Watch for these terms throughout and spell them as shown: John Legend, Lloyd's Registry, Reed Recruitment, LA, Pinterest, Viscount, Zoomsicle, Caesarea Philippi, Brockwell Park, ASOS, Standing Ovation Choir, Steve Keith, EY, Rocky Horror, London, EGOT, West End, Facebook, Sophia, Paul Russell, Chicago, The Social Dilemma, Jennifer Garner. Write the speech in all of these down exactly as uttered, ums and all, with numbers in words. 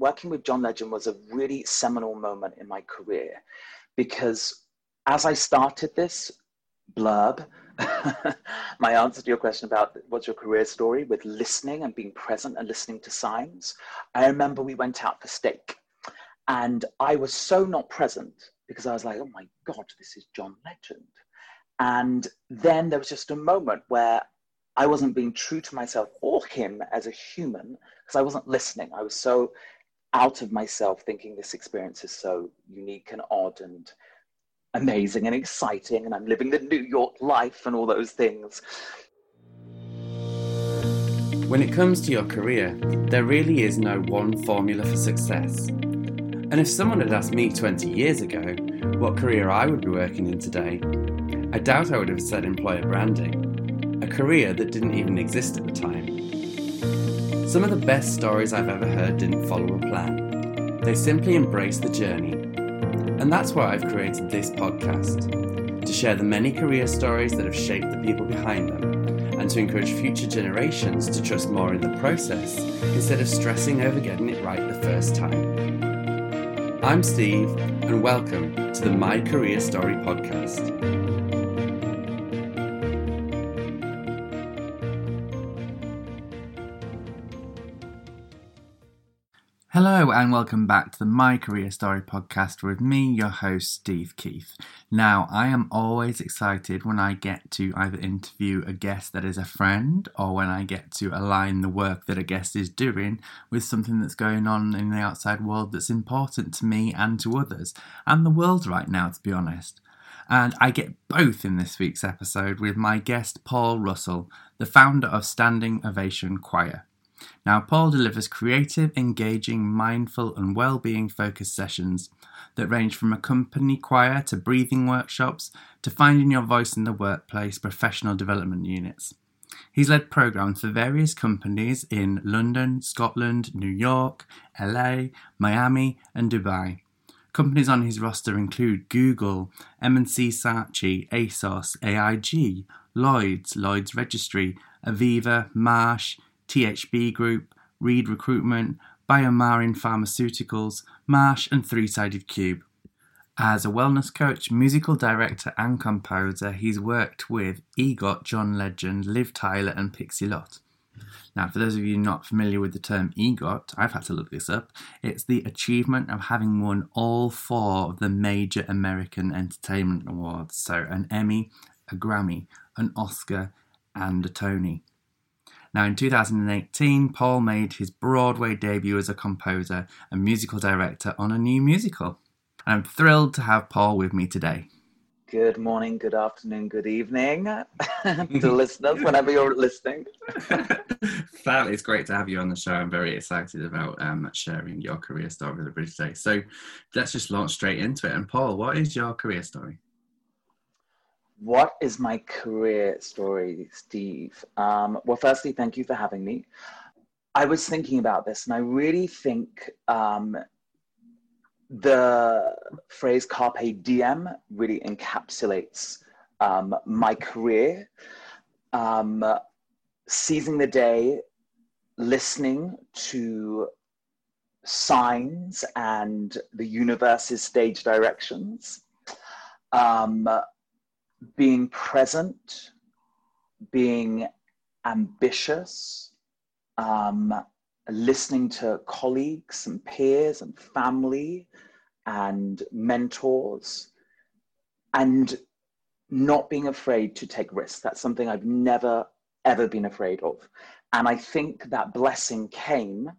working with John Legend was a really seminal moment in my career, because as I started this blurb, my answer to your question about what's your career story with listening and being present and listening to signs, I remember we went out for steak and I was so not present because I was like, oh my God, this is John Legend. And then there was just a moment where I wasn't being true to myself or him as a human because I wasn't listening. I was so out of myself thinking this experience is so unique and odd and amazing and exciting, and I'm living the New York life and all those things. When it comes to your career, there really is no one formula for success. And if someone had asked me twenty years ago what career I would be working in today, I doubt I would have said employer branding, a career that didn't even exist at the time. Some of the best stories I've ever heard didn't follow a plan. They simply embraced the journey. And that's why I've created this podcast, to share the many career stories that have shaped the people behind them, and to encourage future generations to trust more in the process instead of stressing over getting it right the first time. I'm Steve, and welcome to the My Career Story podcast. Hello and welcome back to the My Career Story podcast with me, your host, Steve Keith. Now, I am always excited when I get to either interview a guest that is a friend, or when I get to align the work that a guest is doing with something that's going on in the outside world that's important to me and to others, and the world right now, to be honest. And I get both in this week's episode with my guest, Paul Russell, the founder of Standing Ovation Choir. Now, Paul delivers creative, engaging, mindful and well-being focused sessions that range from a company choir to breathing workshops to finding your voice in the workplace professional development units. He's led programs for various companies in London, Scotland, New York, L A, Miami and Dubai. Companies on his roster include Google, M and C Saatchi, ASOS, A I G, Lloyd's, Lloyd's Registry, Aviva, Marsh, T H B Group, Reed Recruitment, Biomarin Pharmaceuticals, Marsh and Three-Sided Cube. As a wellness coach, musical director and composer, he's worked with EGOT, John Legend, Liv Tyler and Pixie Lott. Now, for those of you not familiar with the term EGOT, I've had to look this up. It's the achievement of having won all four of the major American entertainment awards, so an Emmy, a Grammy, an Oscar and a Tony. Now, in two thousand eighteen, Paul made his Broadway debut as a composer and musical director on a new musical. I'm thrilled to have Paul with me today. Good morning, good afternoon, good evening to listeners, whenever you're listening. Fab, it's great to have you on the show. I'm very excited about um, sharing your career story with everybody today. So let's just launch straight into it. And Paul, what is your career story? What is my career story, Steve? Um, well, firstly, thank you for having me. I was thinking about this, and I really think um, the phrase carpe diem really encapsulates um, my career. Um, seizing the day, listening to signs and the universe's stage directions. Um, Being present, being ambitious, um, listening to colleagues and peers and family and mentors, and not being afraid to take risks. That's something I've never, ever been afraid of. And I think that blessing came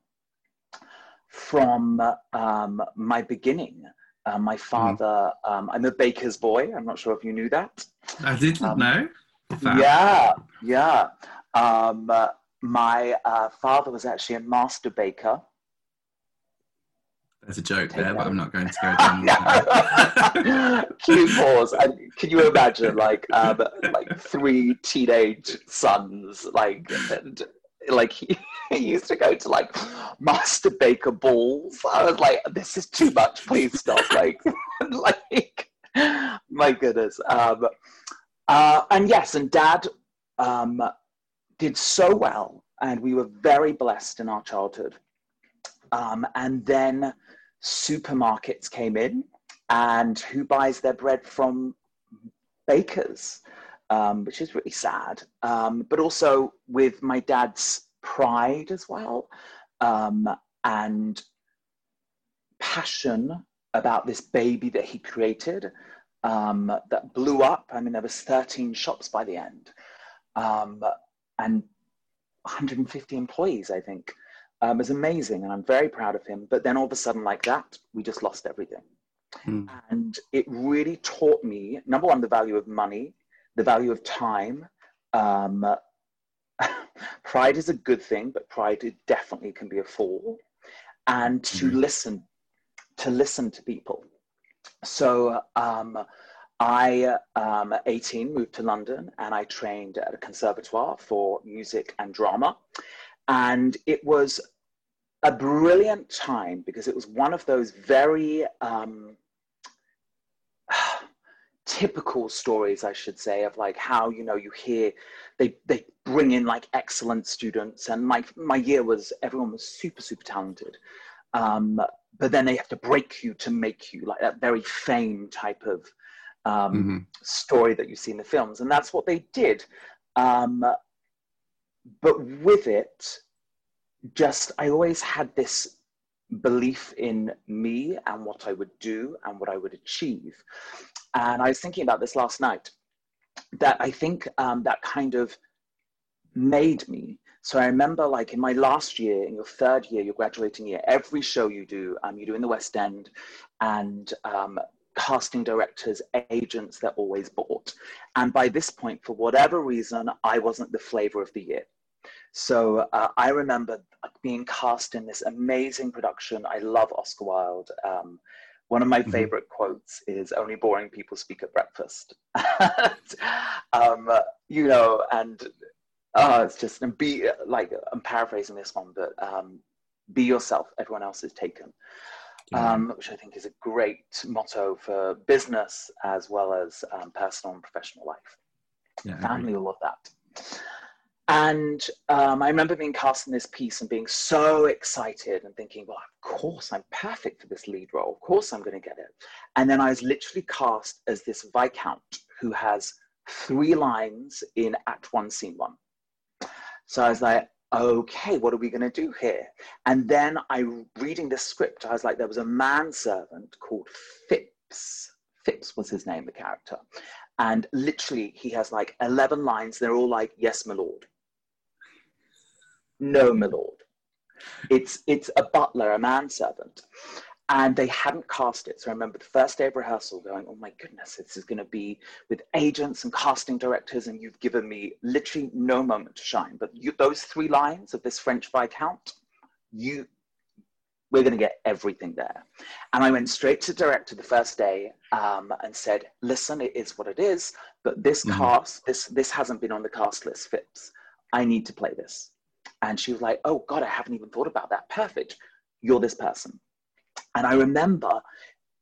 from um, my beginning. Uh, my father, mm. um, I'm a baker's boy. I'm not sure if you knew that. I didn't um, know. Wow. Yeah, yeah. Um, uh, my uh, father was actually a master baker. There's a joke Take there, that. But I'm not going to go down that. Cute pause. And can you imagine, like, um, like three teenage sons, like, and, like he, he used to go to like master baker balls. I was like, this is too much, please stop. Like, like my goodness. Um, uh, and yes, and dad um, did so well. And we were very blessed in our childhood Um, and then supermarkets came in, and who buys their bread from bakers, um, which is really sad. Um, but also with my dad's pride as well, um, and passion about this baby that he created, um, that blew up. I mean, there was thirteen shops by the end, um, and one hundred fifty employees, I think. Um, it was amazing, and I'm very proud of him. But then all of a sudden, like that, we just lost everything. Mm. And it really taught me, number one, the value of money, the value of time. Um, pride is a good thing, but pride definitely can be a fool. And to mm. listen, to listen to people. So um, I, um, at eighteen, moved to London, and I trained at a conservatoire for music and drama. And it was a brilliant time because it was one of those very um, typical stories, I should say, of like how, you know, you hear, they, they bring in like excellent students. And my, my year was, everyone was super, super talented. Um, but then they have to break you to make you, like that very fame type of um, mm-hmm. story that you see in the films. And that's what they did. Um, But with it, just, I always had this belief in me and what I would do and what I would achieve. And I was thinking about this last night, that I think um, that kind of made me. So I remember, like, in my last year, in your third year, your graduating year, every show you do, um, you do in the West End, and um, casting directors, agents, they're always bought. And by this point, for whatever reason, I wasn't the flavor of the year. So uh, I remember being cast in this amazing production. I love Oscar Wilde. Um, one of my mm-hmm. favorite quotes is, only boring people speak at breakfast. um, you know, and uh, it's just, and be like, I'm paraphrasing this one, but um, be yourself, everyone else is taken. Yeah. Um, which I think is a great motto for business as well as um, personal and professional life. Yeah, family, all of that. And um, I remember being cast in this piece and being so excited and thinking, well, of course I'm perfect for this lead role. Of course I'm going to get it. And then I was literally cast as this Viscount who has three lines in Act One, Scene One. So I was like, okay, what are we going to do here? And then I, reading the script, I was like, there was a manservant called Phipps. Phipps was his name, the character. And literally, he has like eleven lines. They're all like, yes, my lord. No, my lord. It's, it's a butler, a manservant. And they hadn't cast it. So I remember the first day of rehearsal going, oh my goodness, this is going to be with agents and casting directors, and you've given me literally no moment to shine. But you, those three lines of this French Viscount, you, we're going to get everything there. And I went straight to the director the first day um, and said, listen, it is what it is, but this mm-hmm. cast, this, this hasn't been on the cast list, Phipps. I need to play this. And she was like, oh God, I haven't even thought about that. Perfect. You're this person. And I remember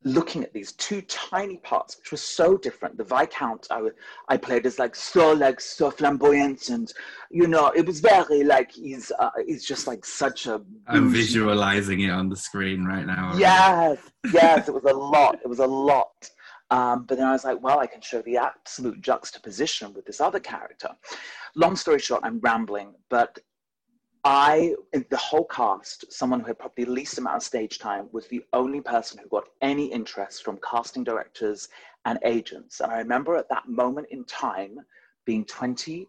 looking at these two tiny parts, which were so different. The Viscount I, w- I played is like so like so flamboyant, and you know, it was very like he's uh, he's just like such a. I'm visualizing it on the screen right now. Already. Yes, yes, it was a lot. It was a lot. Um, but then I was like, well, I can show the absolute juxtaposition with this other character. Long story short, I'm rambling, but. I, in the whole cast, someone who had probably the least amount of stage time was the only person who got any interest from casting directors and agents. And I remember at that moment in time being twenty,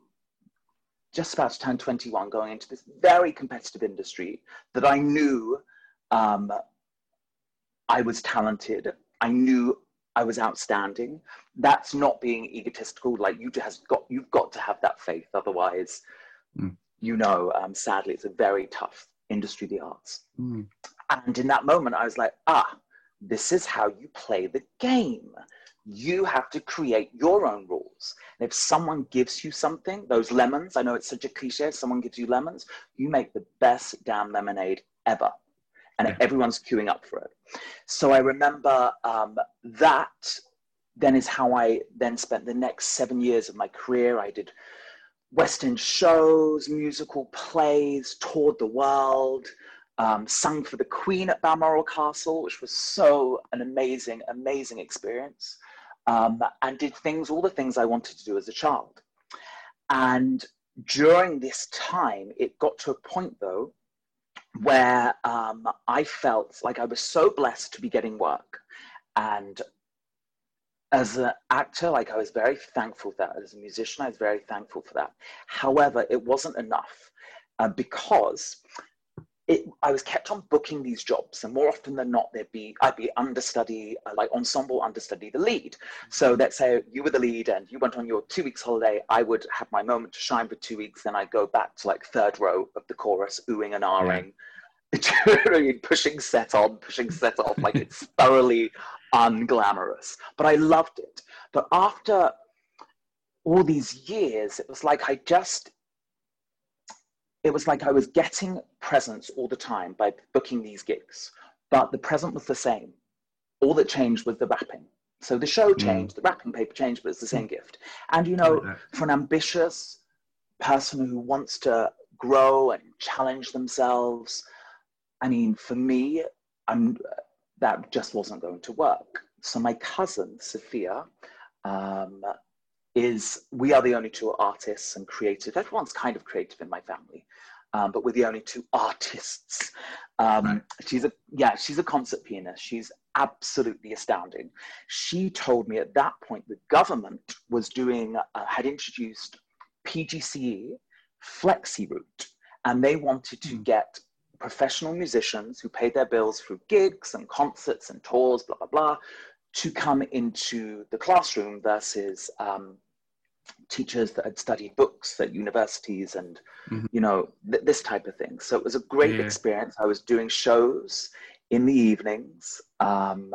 just about to turn twenty-one, going into this very competitive industry that I knew um, I was talented. I knew I was outstanding. That's not being egotistical. Like you just got, you've got to have that faith. Otherwise, mm. you know, um, sadly, it's a very tough industry, the arts. Mm. And in that moment, I was like, ah, this is how you play the game. You have to create your own rules. And if someone gives you something, those lemons, I know it's such a cliche, if someone gives you lemons, you make the best damn lemonade ever. And yeah. everyone's queuing up for it. So I remember um, that then is how I then spent the next seven years of my career. I did West End shows, musical plays, toured the world, um, sang for the Queen at Balmoral Castle, which was so an amazing, amazing experience, um, and did things, all the things I wanted to do as a child. And during this time, it got to a point though, where um, I felt like I was so blessed to be getting work. And as an actor, like I was very thankful for that. As a musician, I was very thankful for that. However, it wasn't enough uh, because it, I was kept on booking these jobs, and more often than not, there'd be, I'd be understudy, uh, like ensemble understudy, the lead. So let's say you were the lead and you went on your two weeks holiday, I would have my moment to shine for two weeks, then I'd go back to like third row of the chorus, oohing and ahhing. Yeah. pushing set on, pushing set off, like it's thoroughly unglamorous. But I loved it. But after all these years, it was like I just, it was like I was getting presents all the time by booking these gigs. But the present was the same. All that changed was the wrapping. So the show changed, mm. the wrapping paper changed, but it's the same gift. And you know, for an ambitious person who wants to grow and challenge themselves, I mean, for me, I'm, that just wasn't going to work. So my cousin, Sophia, um, is, we are the only two artists and creative. Everyone's kind of creative in my family, um, but we're the only two artists. Um, right. She's a, yeah, she's a concert pianist. She's absolutely astounding. She told me at that point, the government was doing, uh, had introduced P G C E, Flexi Route, and they wanted to get professional musicians who pay their bills through gigs and concerts and tours, blah, blah, blah, to come into the classroom versus um, teachers that had studied books at universities and, mm-hmm. you know, th- this type of thing. So it was a great yeah. experience. I was doing shows in the evenings um,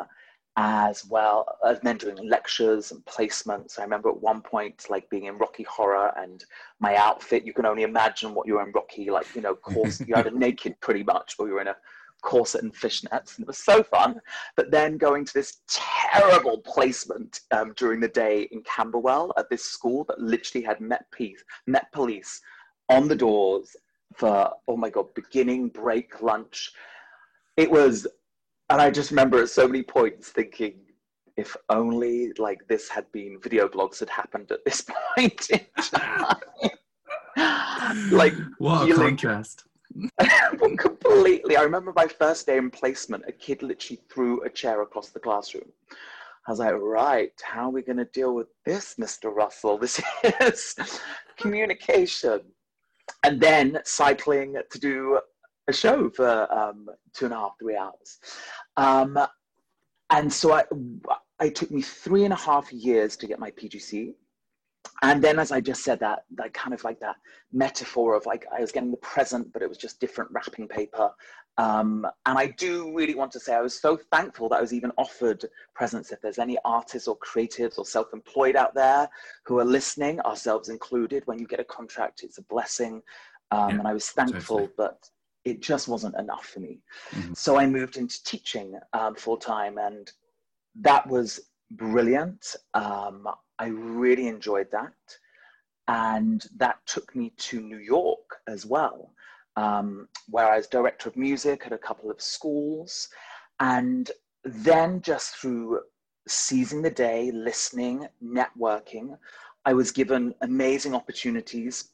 as well, as then doing lectures and placements. I remember at one point, like being in Rocky Horror, and my outfit, you can only imagine what you were in Rocky, like, you know, course, you had a naked pretty much, or you were in a corset and fishnets, and it was so fun. But then going to this terrible placement um, during the day in Camberwell at this school that literally had Met Police, Met Police on the doors for, oh my God, beginning, break, lunch. It was, and I just remember at so many points thinking, if only like this had been, video blogs had happened at this point in time. Like, what a contrast. Completely. I remember my first day in placement, a kid literally threw a chair across the classroom. I was like, right, how are we going to deal with this, Mister Russell? This is communication. And then cycling to do a show for um, two and a half, three hours. Um, and so I, it took me three and a half years to get my P G C E. And then, as I just said, that, that kind of like that metaphor of like, I was getting the present, but it was just different wrapping paper. Um, and I do really want to say, I was so thankful that I was even offered presents. If there's any artists or creatives or self-employed out there who are listening, ourselves included, when you get a contract, it's a blessing. Um, yeah, and I was thankful, totally. But it just wasn't enough for me. Mm-hmm. So I moved into teaching um, full time, and that was brilliant. Um, I really enjoyed that. And that took me to New York as well, um, where I was director of music at a couple of schools. And then just through seizing the day, listening, networking, I was given amazing opportunities.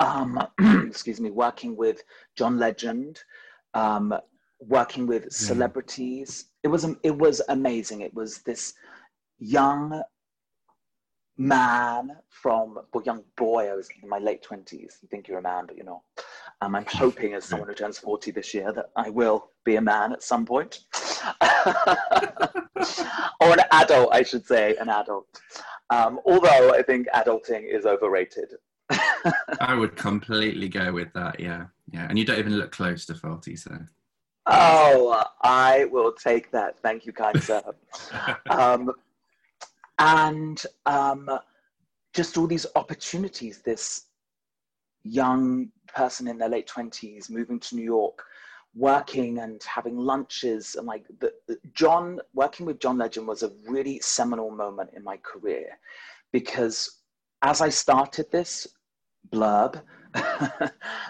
Um, excuse me, working with John Legend, um, working with celebrities. It was, it was amazing. It was this young man from, well, young boy, I was in my late twenties. You think you're a man, but you're not. Um, I'm hoping as someone who turns forty this year that I will be a man at some point. Or an adult, I should say, an adult. Um, although I think adulting is overrated. I would completely go with that, yeah. Yeah. And you don't even look close to forty, so. Oh, I will take that. Thank you, kind sir. Um, and um, just all these opportunities, this young person in their late twenties moving to New York, working and having lunches, and like the, the John, working with John Legend was a really seminal moment in my career, because as I started this blurb,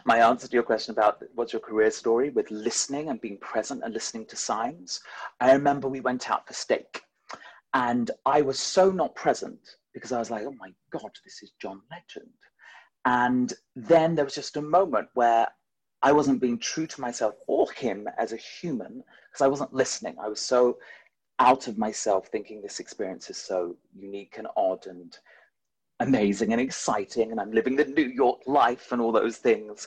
My answer to your question about what's your career story with listening and being present and listening to signs. I remember we went out for steak and I was so not present because I was like, oh my God, this is John Legend. And then there was just a moment where I wasn't being true to myself or him as a human because I wasn't listening. I was so out of myself thinking this experience is so unique and odd and amazing and exciting, and I'm living the New York life and all those things.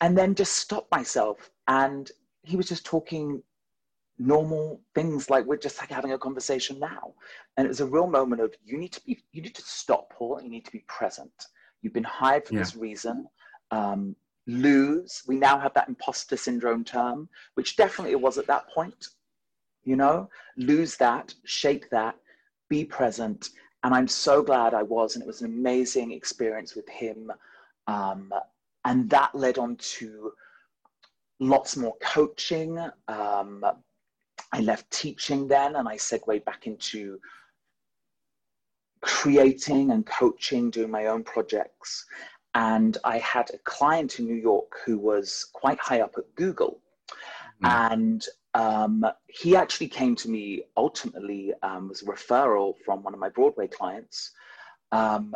And then just stopped myself. And he was just talking normal things like we're just like having a conversation now. And it was a real moment of you need to be, you need to stop, Paul, you need to be present. You've been hired for yeah. this reason. Um, lose, we now have that imposter syndrome term, which definitely it was at that point, you know, lose that, shake that, be present. And I'm so glad I was, and it was an amazing experience with him. Um, and that led on to lots more coaching. Um, I left teaching then, and I segued back into creating and coaching, doing my own projects. And I had a client in New York who was quite high up at Google. Mm. And Um, he actually came to me ultimately um, was a referral from one of my Broadway clients, um,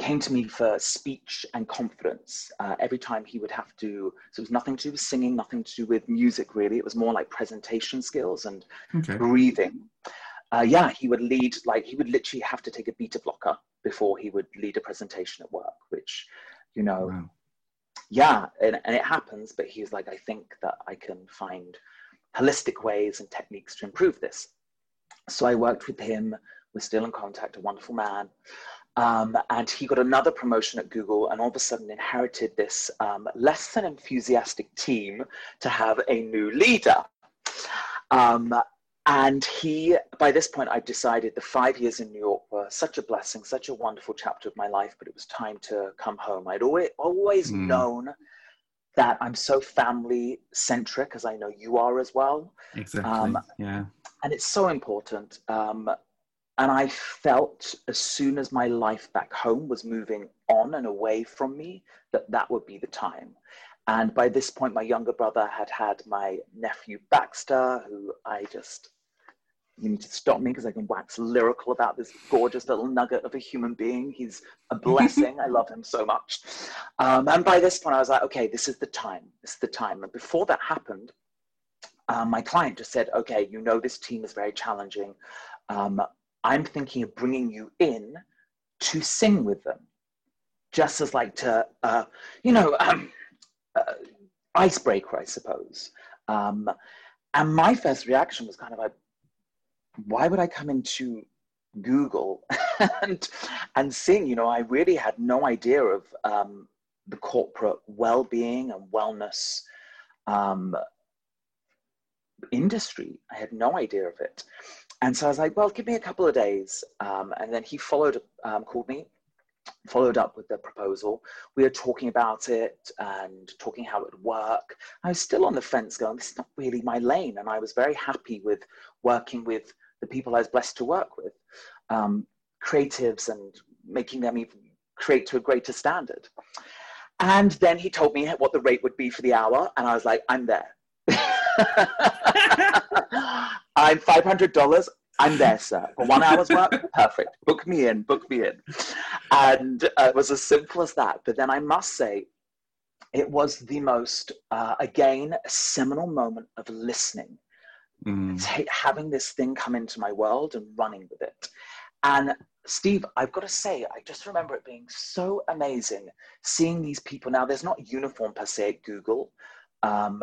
came to me for speech and confidence. Uh, every time he would have to, so it was nothing to do with singing, nothing to do with music really. It was more like presentation skills and okay. breathing. Uh, yeah, he would lead, like he would literally have to take a beta blocker before he would lead a presentation at work, which, you know, wow. Yeah, and, and it happens, but he's like, I think that I can find holistic ways and techniques to improve this. So I worked with him. We're still in contact, a wonderful man. Um, and he got another promotion at Google and all of a sudden inherited this um, less than enthusiastic team to have a new leader. Um, and he, by this point, I decided the five years in New York were such a blessing, such a wonderful chapter of my life, but it was time to come home. I'd always, always mm. known that I'm so family centric, as I know you are as well. Exactly, um, yeah. And it's so important. Um, and I felt as soon as my life back home was moving on and away from me, that that would be the time. And by this point, my younger brother had had my nephew Baxter, who I just, you need to stop me because I can wax lyrical about this gorgeous little nugget of a human being. He's a blessing. I love him so much. Um, and by this point, I was like, okay, this is the time. This is the time. And before that happened, uh, my client just said, okay, you know, this team is very challenging. Um, I'm thinking of bringing you in to sing with them. Just as like to, uh, you know, um, Uh, icebreaker, I suppose. Um, and my first reaction was kind of like, why would I come into Google and and sing? You know, I really had no idea of um, the corporate well-being and wellness um, industry. I had no idea of it. And so I was like, well, give me a couple of days. Um, and then he followed, um, called me, followed up with the proposal. We were talking about it and talking how it would work. I was still on the fence going, this is not really my lane. And I was very happy with working with the people I was blessed to work with, um, creatives and making them even create to a greater standard. And then he told me what the rate would be for the hour. And I was like, I'm there. I'm five hundred dollars. I'm there, sir. For one hour's work, perfect. Book me in, book me in. And uh, it was as simple as that. But then I must say, it was the most, uh, again, a seminal moment of listening. Mm. T- having this thing come into my world and running with it. And Steve, I've got to say, I just remember it being so amazing, seeing these people. Now, there's not uniform per se at Google, um,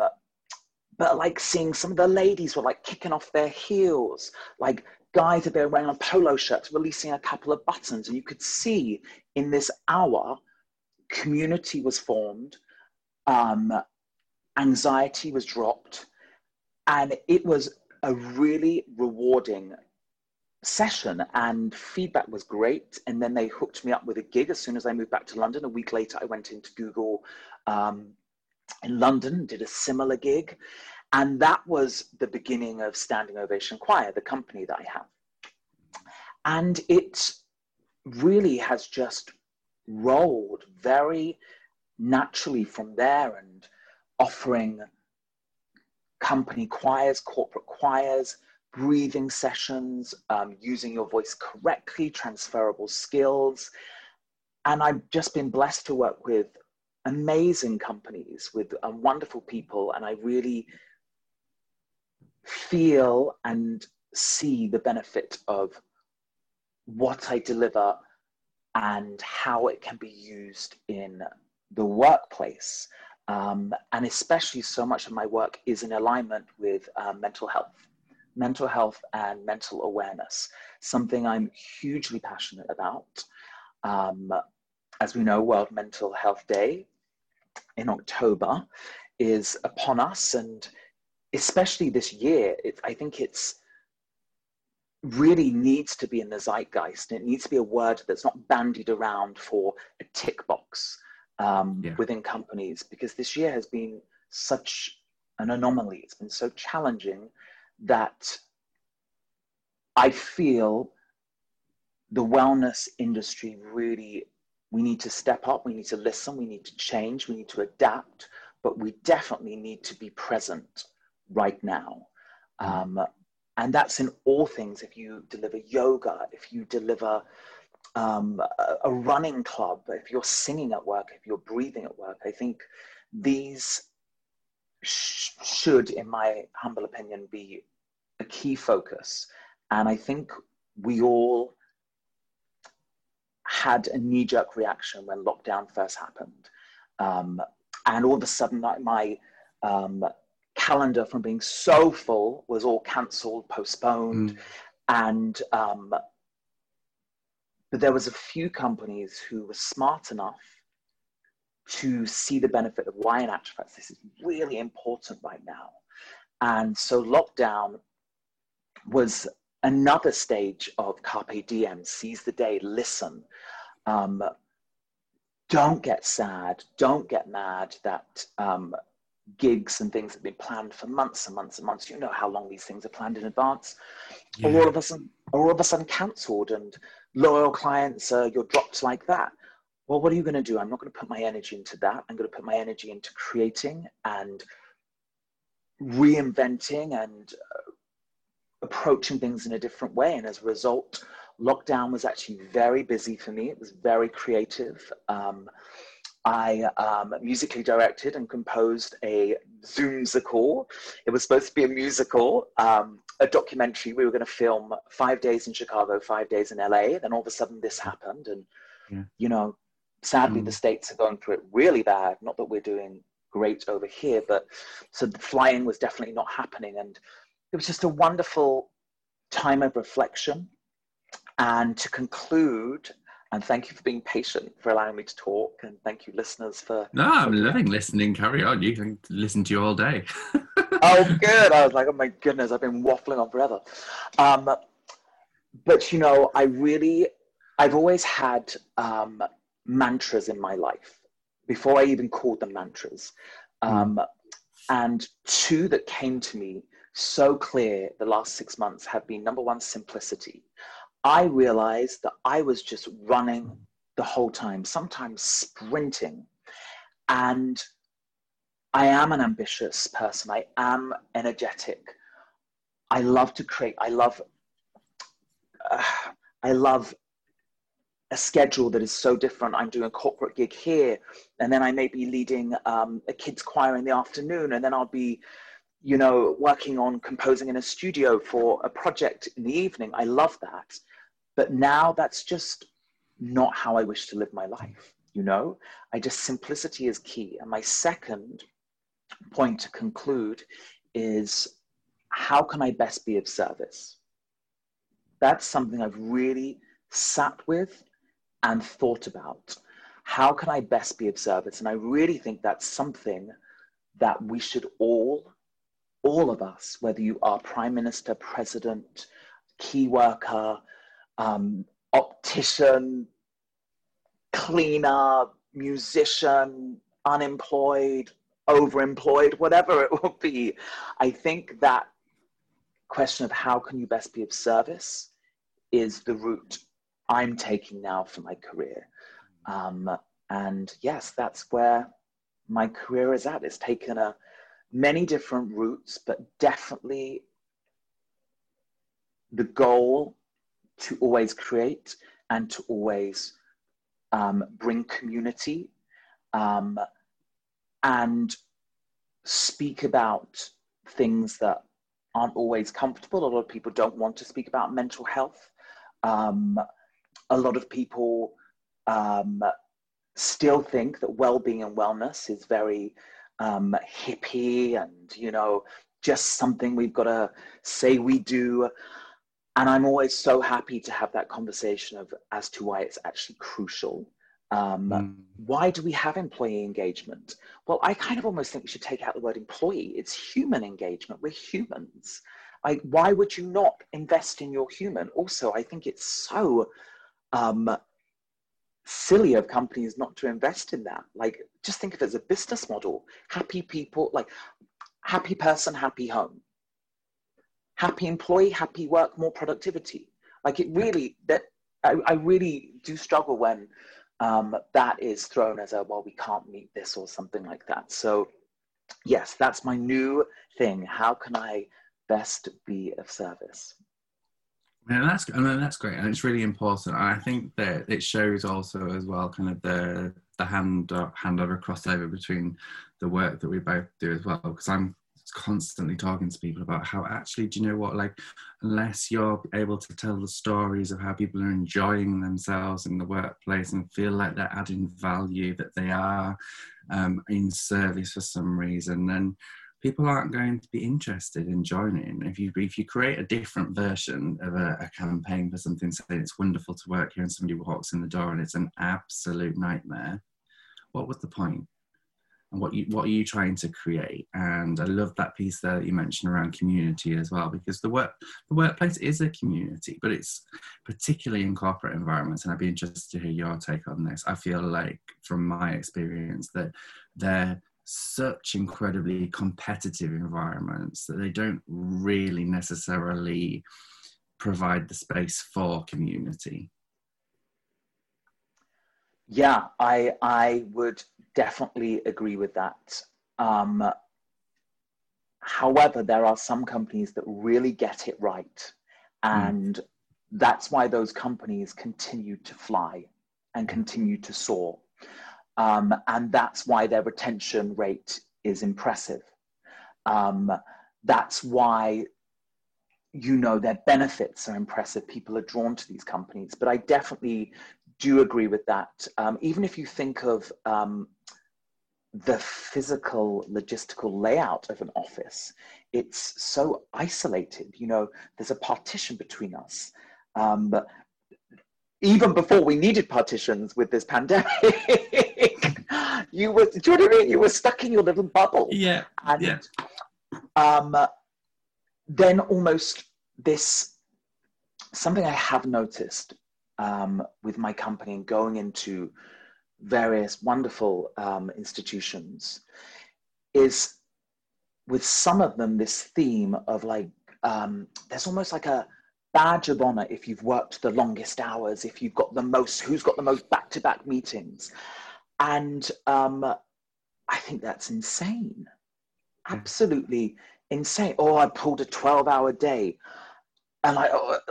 but like seeing some of the ladies were like kicking off their heels, like guys that they were wearing on polo shirts, releasing a couple of buttons. And you could see in this hour, community was formed, um, anxiety was dropped. And it was a really rewarding session and feedback was great. And then they hooked me up with a gig as soon as I moved back to London. A week later, I went into Google, um, in London, did a similar gig. And that was the beginning of Standing Ovation Choir, the company that I have. And it really has just rolled very naturally from there, and offering company choirs, corporate choirs, breathing sessions, um, using your voice correctly, transferable skills. And I've just been blessed to work with amazing companies, with um, wonderful people. And I really feel and see the benefit of what I deliver and how it can be used in the workplace. Um, and especially so much of my work is in alignment with uh, mental health, mental health and mental awareness, something I'm hugely passionate about. Um, as we know, World Mental Health Day in October is upon us, and especially this year, it, I think it's really needs to be in the zeitgeist. It needs to be a word that's not bandied around for a tick box um, yeah. within companies, because this year has been such an anomaly. It's been so challenging that I feel the wellness industry really, we need to step up, we need to listen, we need to change, we need to adapt, but we definitely need to be present right now. Um, and that's in all things. If you deliver yoga, if you deliver um, a, a running club, if you're singing at work, if you're breathing at work, I think these sh- should, in my humble opinion, be a key focus. And I think we all had a knee-jerk reaction when lockdown first happened. Um, and all of a sudden, like, my um, calendar from being so full was all cancelled, postponed. Mm. And um, but there was a few companies who were smart enough to see the benefit of why, in actual fact, this is really important right now. And so lockdown was another stage of carpe diem, seize the day, listen. Um, don't get sad, don't get mad that um, gigs and things have been planned for months and months and months. You know how long these things are planned in advance. Yeah. All of a sudden, all of a sudden cancelled, and loyal clients, uh, you're dropped like that. Well, what are you gonna do? I'm not gonna put my energy into that. I'm gonna put my energy into creating and reinventing and uh, approaching things in a different way. And as a result, lockdown was actually very busy for me. It was very creative. Um, I um, musically directed and composed a Zoomsicle. It was supposed to be a musical, um, a documentary. We were going to film five days in Chicago, five days in L A. Then all of a sudden this happened. And, yeah. you know, sadly, mm. the States are going through it really bad. Not that we're doing great over here, but so the flying was definitely not happening. And it was just a wonderful time of reflection. And to conclude, and thank you for being patient, for allowing me to talk, and thank you, listeners, for... No, I'm loving listening. Carry on. You can listen to you all day. Oh, good. I was like, oh, my goodness, I've been waffling on forever. Um, but, you know, I really... I've always had um, mantras in my life, before I even called them mantras. Um, mm. And two that came to me so clear the last six months have been, number one, simplicity. I realized that I was just running the whole time, sometimes sprinting. And I am an ambitious person. I am energetic. I love to create. I love, uh, I love a schedule that is so different. I'm doing a corporate gig here, and then I may be leading um, a kids choir in the afternoon, and then I'll be, you know, working on composing in a studio for a project in the evening. I love that. But now that's just not how I wish to live my life. You know, I just, simplicity is key. And my second point to conclude is, how can I best be of service? That's something I've really sat with and thought about. How can I best be of service? And I really think that's something that we should all all of us, whether you are prime minister, president, key worker, um, optician, cleaner, musician, unemployed, overemployed, whatever it will be. I think that question of how can you best be of service is the route I'm taking now for my career. Um, And yes, that's where my career is at. It's taken a, many different routes, but definitely the goal to always create and to always um, bring community um, and speak about things that aren't always comfortable. A lot of people don't want to speak about mental health. Um, a lot of people um, still think that well-being and wellness is very um, hippie and, you know, just something we've got to say we do. And I'm always so happy to have that conversation of as to why it's actually crucial. Um, mm. Why do we have employee engagement? Well, I kind of almost think we should take out the word employee. It's human engagement. We're humans. Like, why would you not invest in your human? Also, I think it's so um, silly of companies not to invest in that. Like, just think of it as a business model. Happy people, like happy person, happy home. Happy employee, happy work, more productivity. Like it really, that I, I really do struggle when um, that is thrown as a, well, we can't meet this or something like that. So yes, that's my new thing. How can I best be of service? And that's, and that's great. And it's really important. And I think that it shows also as well, kind of the, the hand, handover crossover between the work that we both do as well. Because I'm constantly talking to people about how actually, do you know what, like, unless you're able to tell the stories of how people are enjoying themselves in the workplace and feel like they're adding value, that they are um, in service for some reason, then people aren't going to be interested in joining. If you if you create a different version of a, a campaign for something, saying it's wonderful to work here, and somebody walks in the door and it's an absolute nightmare, what was the point? What you what are you trying to create? And I love that piece there that you mentioned around community as well, because the work the workplace is a community, but it's particularly in corporate environments. And I'd be interested to hear your take on this. I feel like from my experience that they're such incredibly competitive environments that they don't really necessarily provide the space for community. Yeah, I I would definitely agree with that. Um, however, there are some companies that really get it right. And mm. that's why those companies continue to fly and continue to soar. Um, and that's why their retention rate is impressive. Um, that's why, you know, their benefits are impressive. People are drawn to these companies. But I definitely do agree with that. Um, even if you think of um, the physical, logistical layout of an office, it's so isolated. You know, there's a partition between us. Um, but even before we needed partitions with this pandemic, you were, do you know what I mean? You were stuck in your little bubble. Yeah. And yeah. Um, then almost this, something I have noticed Um, with my company and going into various wonderful um, institutions is with some of them, this theme of like, um, there's almost like a badge of honor if you've worked the longest hours, if you've got the most, who's got the most back-to-back meetings. And um, I think that's insane. Absolutely insane. Oh, I pulled a twelve hour day. And I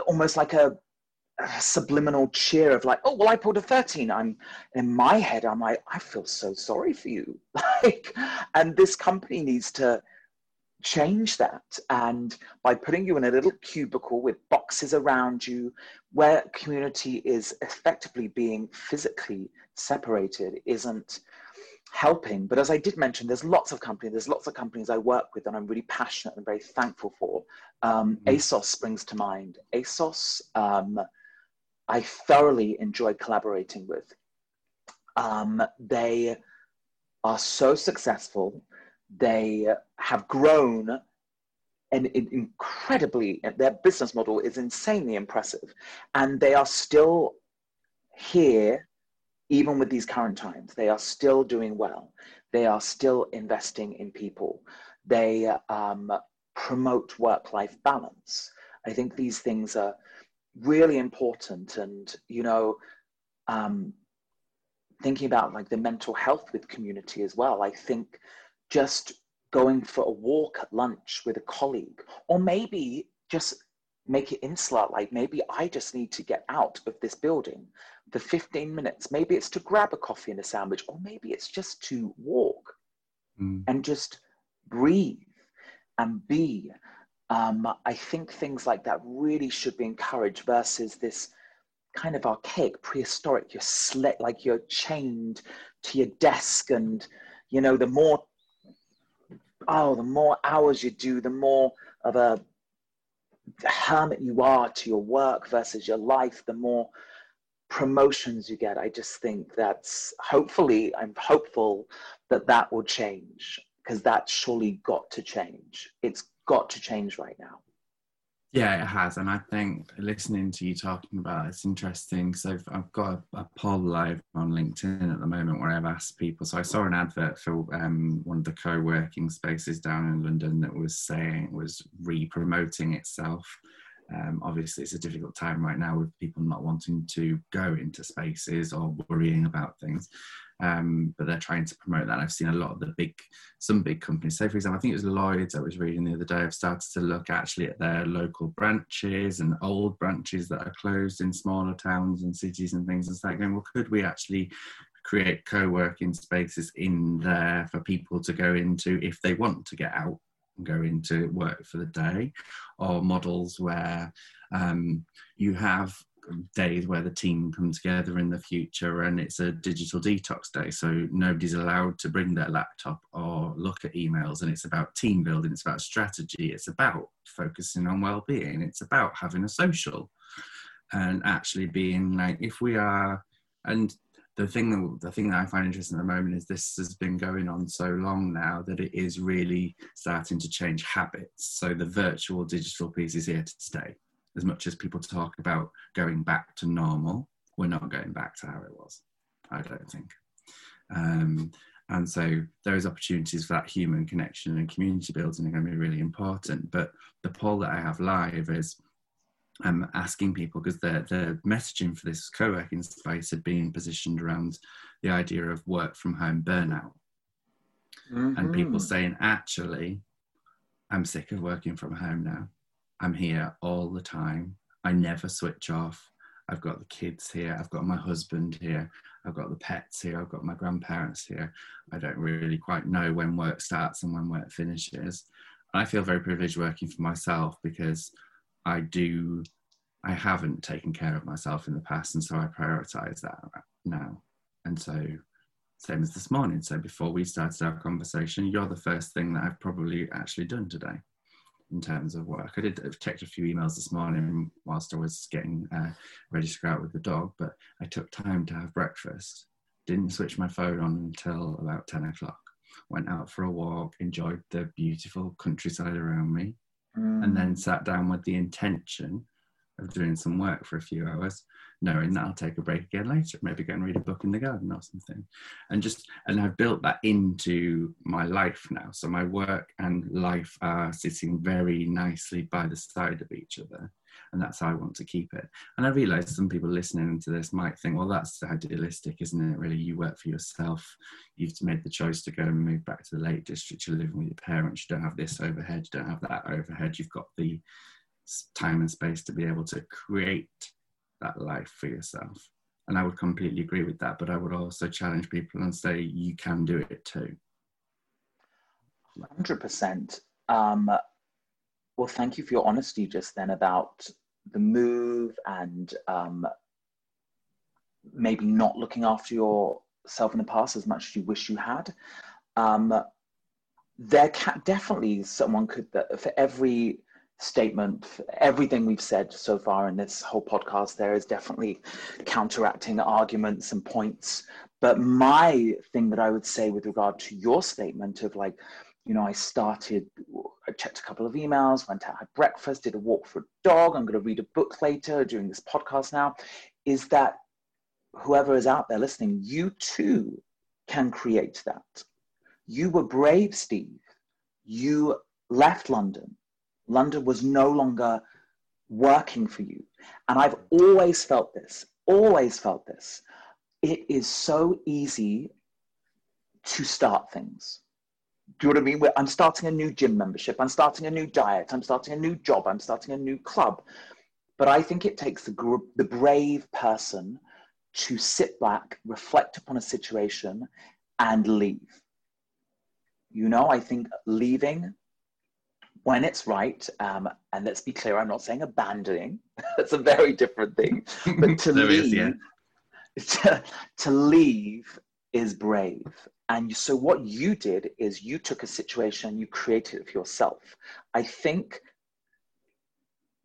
almost like a, A subliminal cheer of like, oh, well, I pulled a thirteen. I'm in my head, I'm like, I feel so sorry for you. Like, and this company needs to change that. And by putting you in a little cubicle with boxes around you, where community is effectively being physically separated isn't helping. But as I did mention, there's lots of companies, there's lots of companies I work with and I'm really passionate and very thankful for. Um, mm-hmm. ASOS springs to mind. ASOS, um, I thoroughly enjoy collaborating with. Um, they are so successful. They have grown and incredibly, their business model is insanely impressive. And they are still here, even with these current times. They are still doing well. They are still investing in people. They um, promote work-life balance. I think these things are really important. And, you know, um, thinking about like the mental health with community as well. I think just going for a walk at lunch with a colleague, or maybe just make it insular, like maybe I just need to get out of this building for fifteen minutes. Maybe it's to grab a coffee and a sandwich, or maybe it's just to walk mm. and just breathe and be. Um, I think things like that really should be encouraged versus this kind of archaic, prehistoric, you're sle- like you're chained to your desk, and you know, the more, oh, the more hours you do, the more of a hermit you are to your work versus your life, the more promotions you get. I just think that's, hopefully, I'm hopeful that that will change, because that's surely got to change. It's got to change right now. Yeah, it has. And I think listening to you talking about it, it's interesting, because I've, I've got a, a poll live on LinkedIn at the moment where I've asked people. So I saw an advert for um, one of the co-working spaces down in London that was saying, was re-promoting itself. Um, obviously, it's a difficult time right now with people not wanting to go into spaces or worrying about things. Um, but they're trying to promote that. I've seen a lot of the big, some big companies. So, for example, I think it was Lloyd's I was reading the other day. I've started to look actually at their local branches and old branches that are closed in smaller towns and cities and things, and start going, well, could we actually create co-working spaces in there for people to go into if they want to get out and go into work for the day, or models where um, you have days where the team come together in the future and it's a digital detox day, so nobody's allowed to bring their laptop or look at emails, and it's about team building, it's about strategy, it's about focusing on well-being, it's about having a social and actually being like, if we are, and the thing that, the thing that I find interesting at the moment is this has been going on so long now that it is really starting to change habits. So the virtual digital piece is here to stay. As much as people talk about going back to normal, we're not going back to how it was, I don't think. Um, and so those opportunities for that human connection and community building are going to be really important. But the poll that I have live is um, asking people, because the, the messaging for this co-working space had been positioned around the idea of work from home burnout. Mm-hmm. And people saying, actually, I'm sick of working from home now. I'm here all the time. I never switch off. I've got the kids here. I've got my husband here. I've got the pets here. I've got my grandparents here. I don't really quite know when work starts and when work finishes. I feel very privileged working for myself, because I do, I haven't taken care of myself in the past. And so I prioritize that now. And so same as this morning. So before we started our conversation, you're the first thing that I've probably actually done today. In terms of work, I did check a few emails this morning whilst I was getting uh, ready to go out with the dog, but I took time to have breakfast, didn't switch my phone on until about ten o'clock, went out for a walk, enjoyed the beautiful countryside around me, mm. and then sat down with the intention of doing some work for a few hours, knowing that I'll take a break again later, maybe go and read a book in the garden or something. And just, and I've built that into my life now. So my work and life are sitting very nicely by the side of each other. And that's how I want to keep it. And I realise some people listening to this might think, well, that's idealistic, isn't it? Really, you work for yourself. You've made the choice to go and move back to the Lake District. You're living with your parents. You don't have this overhead. You don't have that overhead. You've got the time and space to be able to create that life for yourself. And I would completely agree with that, but I would also challenge people and say, you can do it too. one hundred percent. Um, well, thank you for your honesty just then about the move and um, maybe not looking after yourself in the past as much as you wish you had. Um, there can definitely someone could, for every statement, everything we've said so far in this whole podcast, there is definitely counteracting arguments and points. But my thing that I would say with regard to your statement of like, you know, I started, I checked a couple of emails, went out, had breakfast, did a walk for a dog, I'm going to read a book later, doing this podcast now, is that whoever is out there listening, you too can create that. You were brave, Steve. You left London. London was no longer working for you. And I've always felt this, always felt this. it is so easy to start things. Do you know what I mean? Where I'm starting a new gym membership. I'm starting a new diet. I'm starting a new job. I'm starting a new club. But I think it takes the, gr- the brave person to sit back, reflect upon a situation, and leave. You know, I think leaving when it's right, um, and let's be clear, I'm not saying abandoning. That's a very different thing. But to leave, is, yeah. to, to leave is brave. And so what you did is you took a situation, you created it for yourself. I think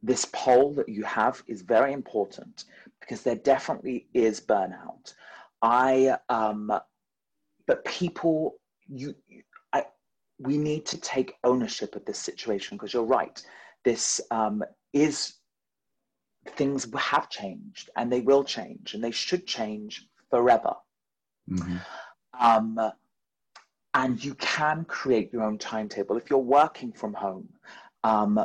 this poll that you have is very important because there definitely is burnout. I, um, but people, you, I, we need to take ownership of this situation because you're right. This um, is, things have changed and they will change and they should change forever. Mm-hmm. Um, and you can create your own timetable. If you're working from home, um,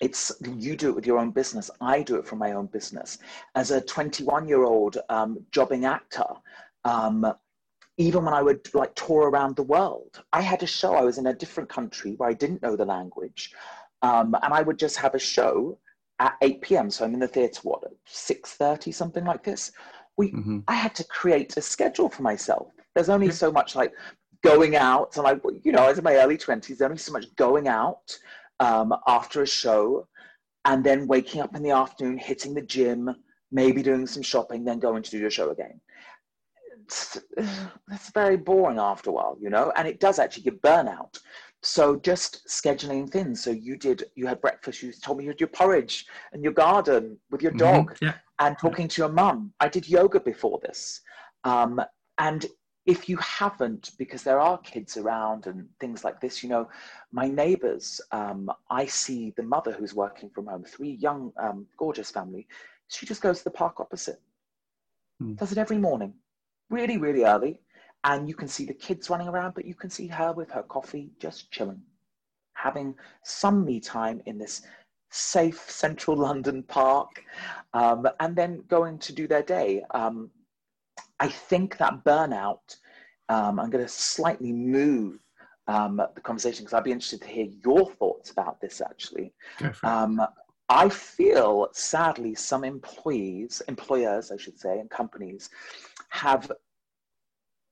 it's, you do it with your own business. I do it from my own business. As a twenty-one year old um, jobbing actor, um, even when I would like tour around the world, I had a show. I was in a different country where I didn't know the language. Um, and I would just have a show at eight p.m. So I'm in the theater, what, at six thirty, something like this. We, mm-hmm. I had to create a schedule for myself. There's only so much like going out, and I, you know, I was in my early twenties, there's only so much going out um, after a show and then waking up in the afternoon, hitting the gym, maybe doing some shopping, then going to do your show again. It's, it's very boring after a while, you know, and it does actually give burnout. So just scheduling things. So you did, you had breakfast, you told me you had your porridge and your garden with your dog mm-hmm. yeah. and talking yeah. to your mum. I did yoga before this. Um, and if you haven't, because there are kids around and things like this, you know, my neighbors, um, I see the mother who's working from home, three young, um, gorgeous family. She just goes to the park opposite, mm. does it every morning, really, really early. And you can see the kids running around, but you can see her with her coffee, just chilling, having some me time in this safe central London park, um, and then going to do their day. Um, I think that burnout, um, I'm going to slightly move um, the conversation because I'd be interested to hear your thoughts about this, actually. Um, I feel, sadly, some employees, employers, I should say, and companies have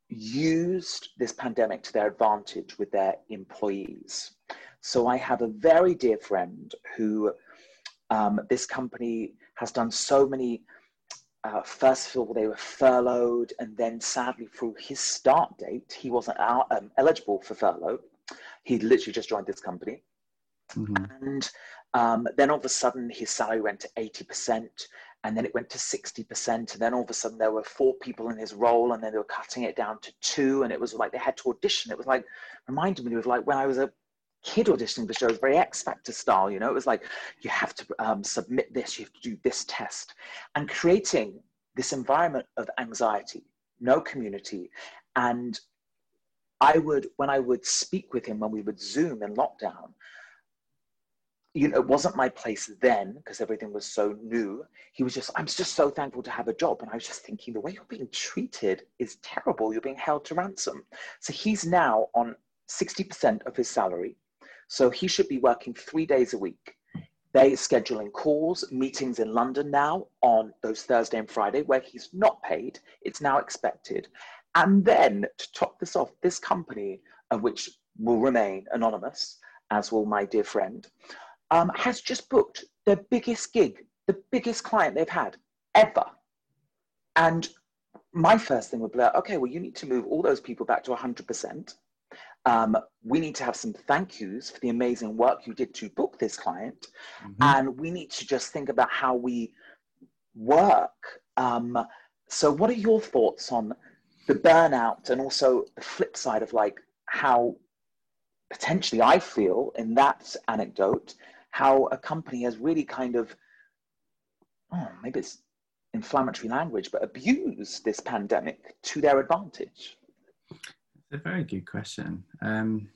used this pandemic to their advantage with their employees. So I have a very dear friend who um, this company has done so many, uh, first of all, they were furloughed, and then sadly through his start date, he wasn't out, um, eligible for furlough. He'd literally just joined this company. Mm-hmm. And um, then all of a sudden his salary went to eighty percent. And then it went to sixty percent. And then all of a sudden there were four people in his role and then they were cutting it down to two. And it was like they had to audition. It was like, reminded me of like when I was a kid auditioning for shows, very X Factor style, you know, it was like, you have to um, submit this, you have to do this test. And creating this environment of anxiety, no community. And I would, when I would speak with him, when we would Zoom in lockdown, you know, it wasn't my place then because everything was so new. He was just, I'm just so thankful to have a job. And I was just thinking, the way you're being treated is terrible. You're being held to ransom. So he's now on sixty percent of his salary. So he should be working three days a week. They're scheduling calls, meetings in London now on those Thursday and Friday where he's not paid. It's now expected. And then to top this off, this company, of which will remain anonymous, as will my dear friend, Um, has just booked their biggest gig, the biggest client they've had ever. And my first thing would be like, okay, well, you need to move all those people back to one hundred percent. Um, we need to have some thank yous for the amazing work you did to book this client. Mm-hmm. And we need to just think about how we work. Um, so what are your thoughts on the burnout and also the flip side of like how potentially I feel in that anecdote, how a company has really kind of, oh, maybe it's inflammatory language, but abused this pandemic to their advantage? It's a very good question. Um,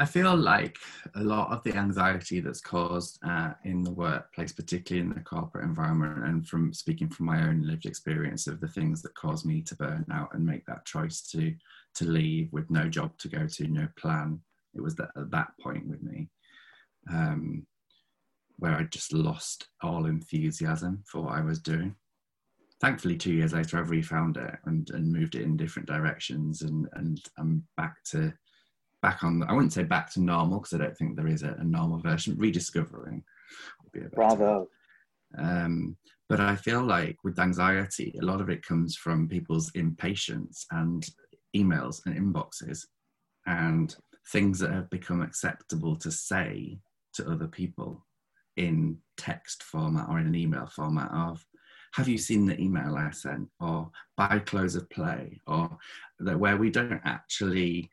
I feel like a lot of the anxiety that's caused uh, in the workplace, particularly in the corporate environment, and from speaking from my own lived experience of the things that caused me to burn out and make that choice to to leave with no job to go to, no plan. It was that, at that point with me, um, where I just lost all enthusiasm for what I was doing. Thankfully, two years later, I've refound it and, and moved it in different directions, and, and I'm back to back on, I wouldn't say back to normal, because I don't think there is a, a normal version. Rediscovering would be a better. Bravo. Um, but I feel like with anxiety, a lot of it comes from people's impatience and emails and inboxes and things that have become acceptable to say to other people in text format or in an email format of, have you seen the email I sent? Or by close of play? Or that, where we don't actually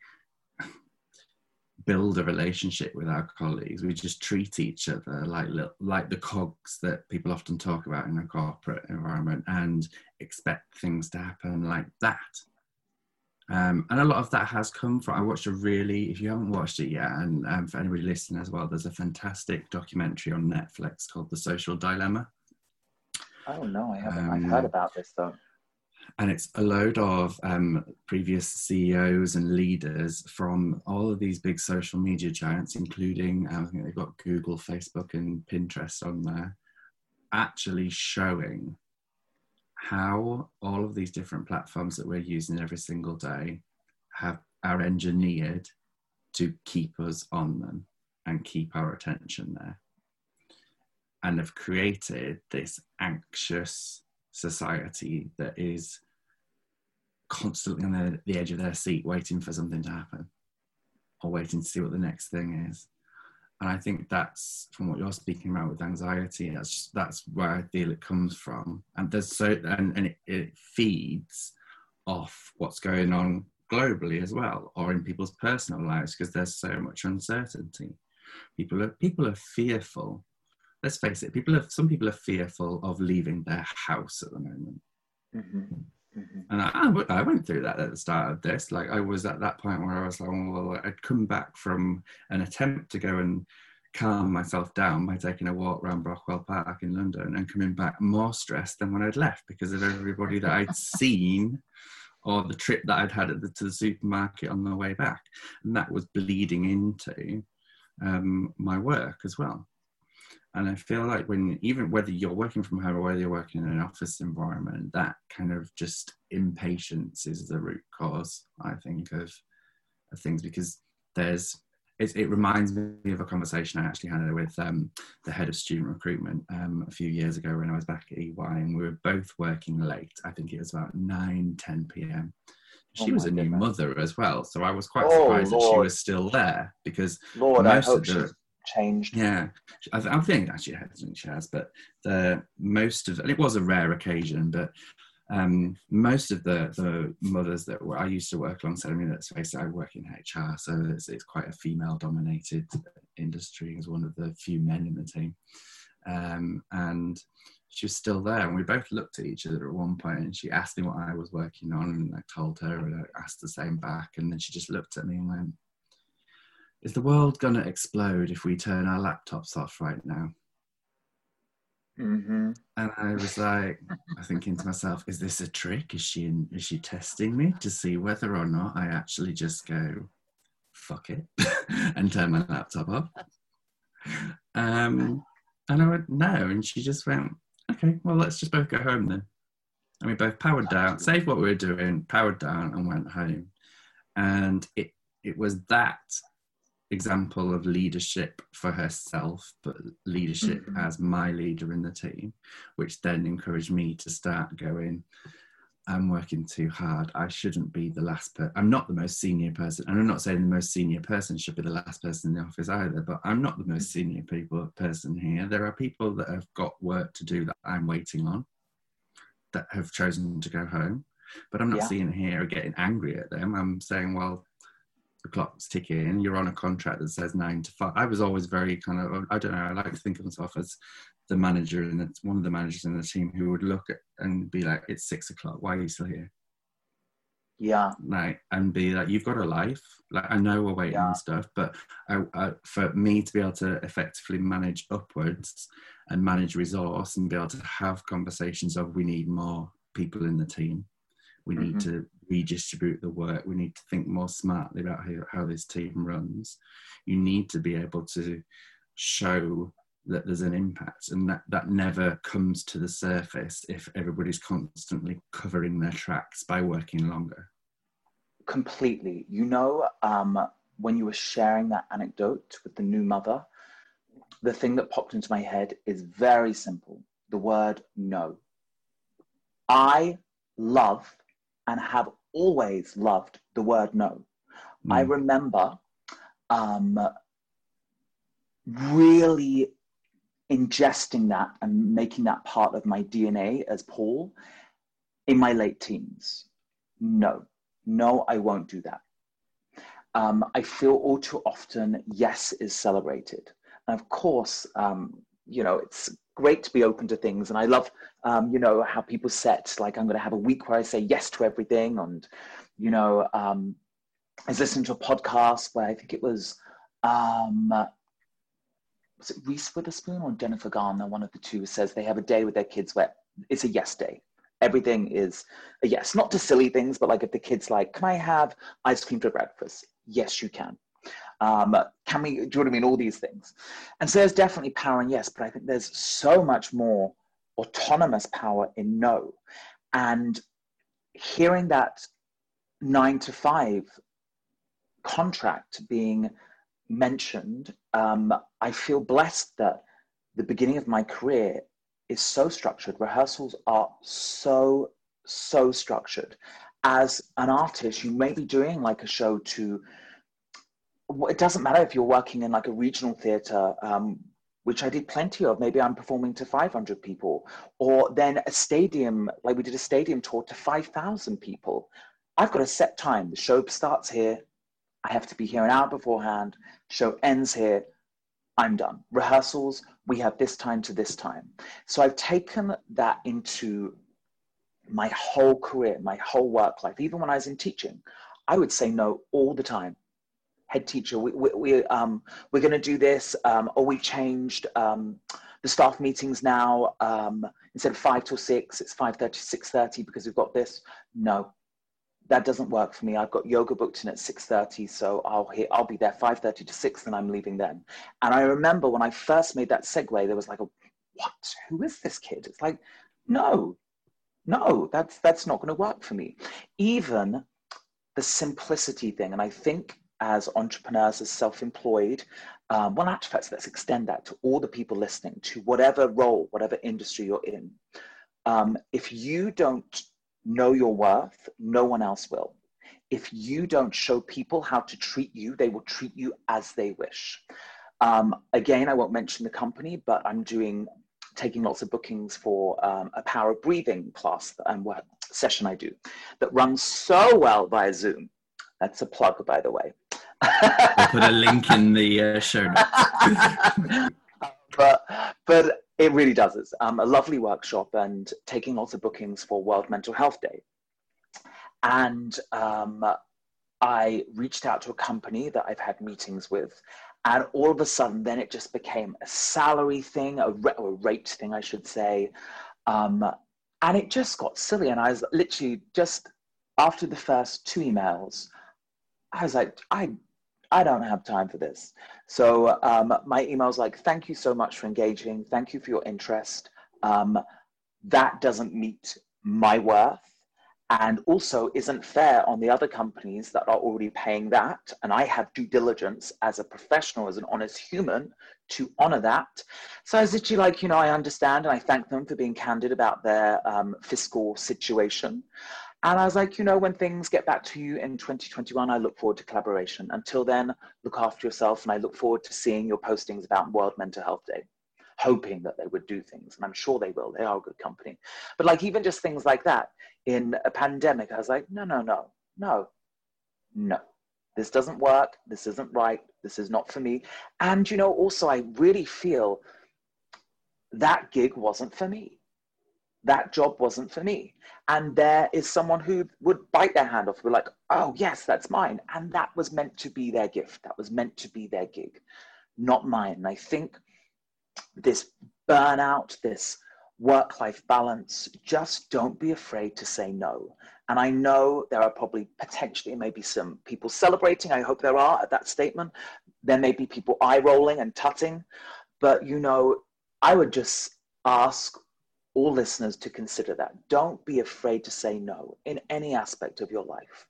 build a relationship with our colleagues. We just treat each other like like the cogs that people often talk about in a corporate environment and expect things to happen like that. Um, and a lot of that has come from, I watched a really, if you haven't watched it yet, and um, for anybody listening as well, there's a fantastic documentary on Netflix called The Social Dilemma. Oh no, I haven't. Um, I've heard about this though. And it's a load of um, previous C E Os and leaders from all of these big social media giants, including, um, I think they've got Google, Facebook and Pinterest on there, actually showing how all of these different platforms that we're using every single day have are engineered to keep us on them and keep our attention there. And have created this anxious society that is constantly on the, the edge of their seat, waiting for something to happen or waiting to see what the next thing is. And I think that's from what you're speaking about with anxiety, that's just, that's where I feel it comes from. And there's so and, and it, it feeds off what's going on globally as well, or in people's personal lives, because there's so much uncertainty. People are people are fearful. Let's face it, people are, some people are fearful of leaving their house at the moment. Mm-hmm. Mm-hmm. And I, I went through that at the start of this. Like, I was at that point where I was like, well, I'd come back from an attempt to go and calm myself down by taking a walk around Brockwell Park in London and coming back more stressed than when I'd left because of everybody that I'd seen or the trip that I'd had at the, to the supermarket on the way back. And that was bleeding into um, my work as well. And I feel like when, even whether you're working from home or whether you're working in an office environment, that kind of just impatience is the root cause, I think, of, of things, because there's, it, it reminds me of a conversation I actually had with um, the head of student recruitment um, a few years ago when I was back at E Y, and we were both working late. I think it was about nine, ten p.m. She oh was a new goodness. mother as well. So I was quite oh, surprised Lord. that she was still there because Lord, most I hope of the... She- changed. Yeah, I, I think actually she has, but the most of, and it was a rare occasion, but um, most of the, the mothers that were, I used to work alongside, I mean, let's face it, I work in H R, so it's, it's quite a female-dominated industry, as one of the few men in the team, um, and she was still there, and we both looked at each other at one point, and she asked me what I was working on, and I told her, and I asked the same back, and then she just looked at me and went, "Is the world going to explode if we turn our laptops off right now?" Mm-hmm. And I was like, I thinking to myself, is this a trick? Is she in, is she testing me to see whether or not I actually just go, fuck it, and turn my laptop off? Um, and I went, no. And she just went, okay, well, let's just both go home then. And we both powered down, saved what we were doing, powered down and went home. And it it was that example of leadership for herself, but leadership mm-hmm. as my leader in the team, which then encouraged me to start going, I'm working too hard. I shouldn't be the last person. I'm not the most senior person. And I'm not saying the most senior person should be the last person in the office either, but I'm not the most senior people person here. There are people that have got work to do that I'm waiting on, that have chosen to go home, but I'm not yeah. sitting here getting angry at them. I'm saying, well, the clock's ticking, you're on a contract that says nine to five. I was always very kind of, I don't know, I like to think of myself as the manager and the, one of the managers in the team who would look at and be like, it's six o'clock, why are you still here? Yeah. Like, and be like, you've got a life. Like, I know we're waiting yeah. and stuff, but I, I, for me to be able to effectively manage upwards and manage resource and be able to have conversations of, we need more people in the team. We mm-hmm. need to redistribute the work. We need to think more smartly about how, how this team runs. You need to be able to show that there's an impact, and that, that never comes to the surface if everybody's constantly covering their tracks by working longer. Completely. You know, um, when you were sharing that anecdote with the new mother, the thing that popped into my head is very simple. The word no. I love and have always loved the word no. Mm. I remember um, really ingesting that and making that part of my D N A as Paul in my late teens. No, no, I won't do that. Um, I feel all too often, yes is celebrated. And of course, um, you know, it's great to be open to things. And I love, um, you know, how people set, like, I'm going to have a week where I say yes to everything. And, you know, um, I was listening to a podcast where I think it was, um, was it Reese Witherspoon or Jennifer Garner, one of the two, says they have a day with their kids where it's a yes day. Everything is a yes, not to silly things, but like if the kid's like, can I have ice cream for breakfast? Yes, you can. Um, can we, do you know what I mean? All these things. And so there's definitely power in yes, but I think there's so much more autonomous power in no. And hearing that nine to five contract being mentioned, um, I feel blessed that the beginning of my career is so structured. Rehearsals are so, so structured. As an artist, you may be doing like a show to, it doesn't matter if you're working in like a regional theatre, um, which I did plenty of, maybe I'm performing to five hundred people, or then a stadium, like we did a stadium tour to five thousand people. I've got a set time. The show starts here. I have to be here an hour beforehand. Show ends here. I'm done. Rehearsals, we have this time to this time. So I've taken that into my whole career, my whole work life. Even when I was in teaching, I would say no all the time. Head teacher, we, we, we, um, we're going to do this, um, or we changed um, the staff meetings now. Um, instead of five till six, it's five thirty, six thirty, because we've got this. No. That doesn't work for me. I've got yoga booked in at six thirty, so I'll hit, I'll be there five thirty to six, and I'm leaving then. And I remember when I first made that segue, there was like, a, what? Who is this kid? It's like, no, no, that's that's not going to work for me. Even the simplicity thing, and I think as entrepreneurs, as self-employed, um, well, actually, fact, let's extend that to all the people listening, to whatever role, whatever industry you're in. Um, if you don't know your worth, no one else will. If you don't show people how to treat you, they will treat you as they wish. Um, again, I won't mention the company, but I'm doing, taking lots of bookings for um, a power of breathing class and um, session I do that runs so well via Zoom. That's a plug, by the way. I'll put a link in the uh, show notes. but, but, It really does. It's um, a lovely workshop and taking lots of bookings for World Mental Health Day. And um, I reached out to a company that I've had meetings with, and all of a sudden then it just became a salary thing, a, re- or a rate thing, I should say. Um, and it just got silly. And I was literally just after the first two emails, I was like, I I don't have time for this. So um, my email's like, thank you so much for engaging. Thank you for your interest. Um, that doesn't meet my worth and also isn't fair on the other companies that are already paying that. And I have due diligence as a professional, as an honest human, to honor that. So I was literally like, you know, I understand and I thank them for being candid about their um, fiscal situation. And I was like, you know, when things get back to you in twenty twenty-one, I look forward to collaboration. Until then, look after yourself. And I look forward to seeing your postings about World Mental Health Day, hoping that they would do things. And I'm sure they will. They are a good company. But like even just things like that in a pandemic, I was like, no, no, no, no, no. This doesn't work. This isn't right. This is not for me. And, you know, also I really feel that gig wasn't for me. that job wasn't for me. And there is someone who would bite their hand off, be like, oh yes, that's mine. And that was meant to be their gift. That was meant to be their gig, not mine. And I think this burnout, this work-life balance, just don't be afraid to say no. And I know there are probably potentially maybe some people celebrating. I hope there are at that statement. There may be people eye rolling and tutting, but you know, I would just ask all listeners to consider that. Don't be afraid to say no in any aspect of your life.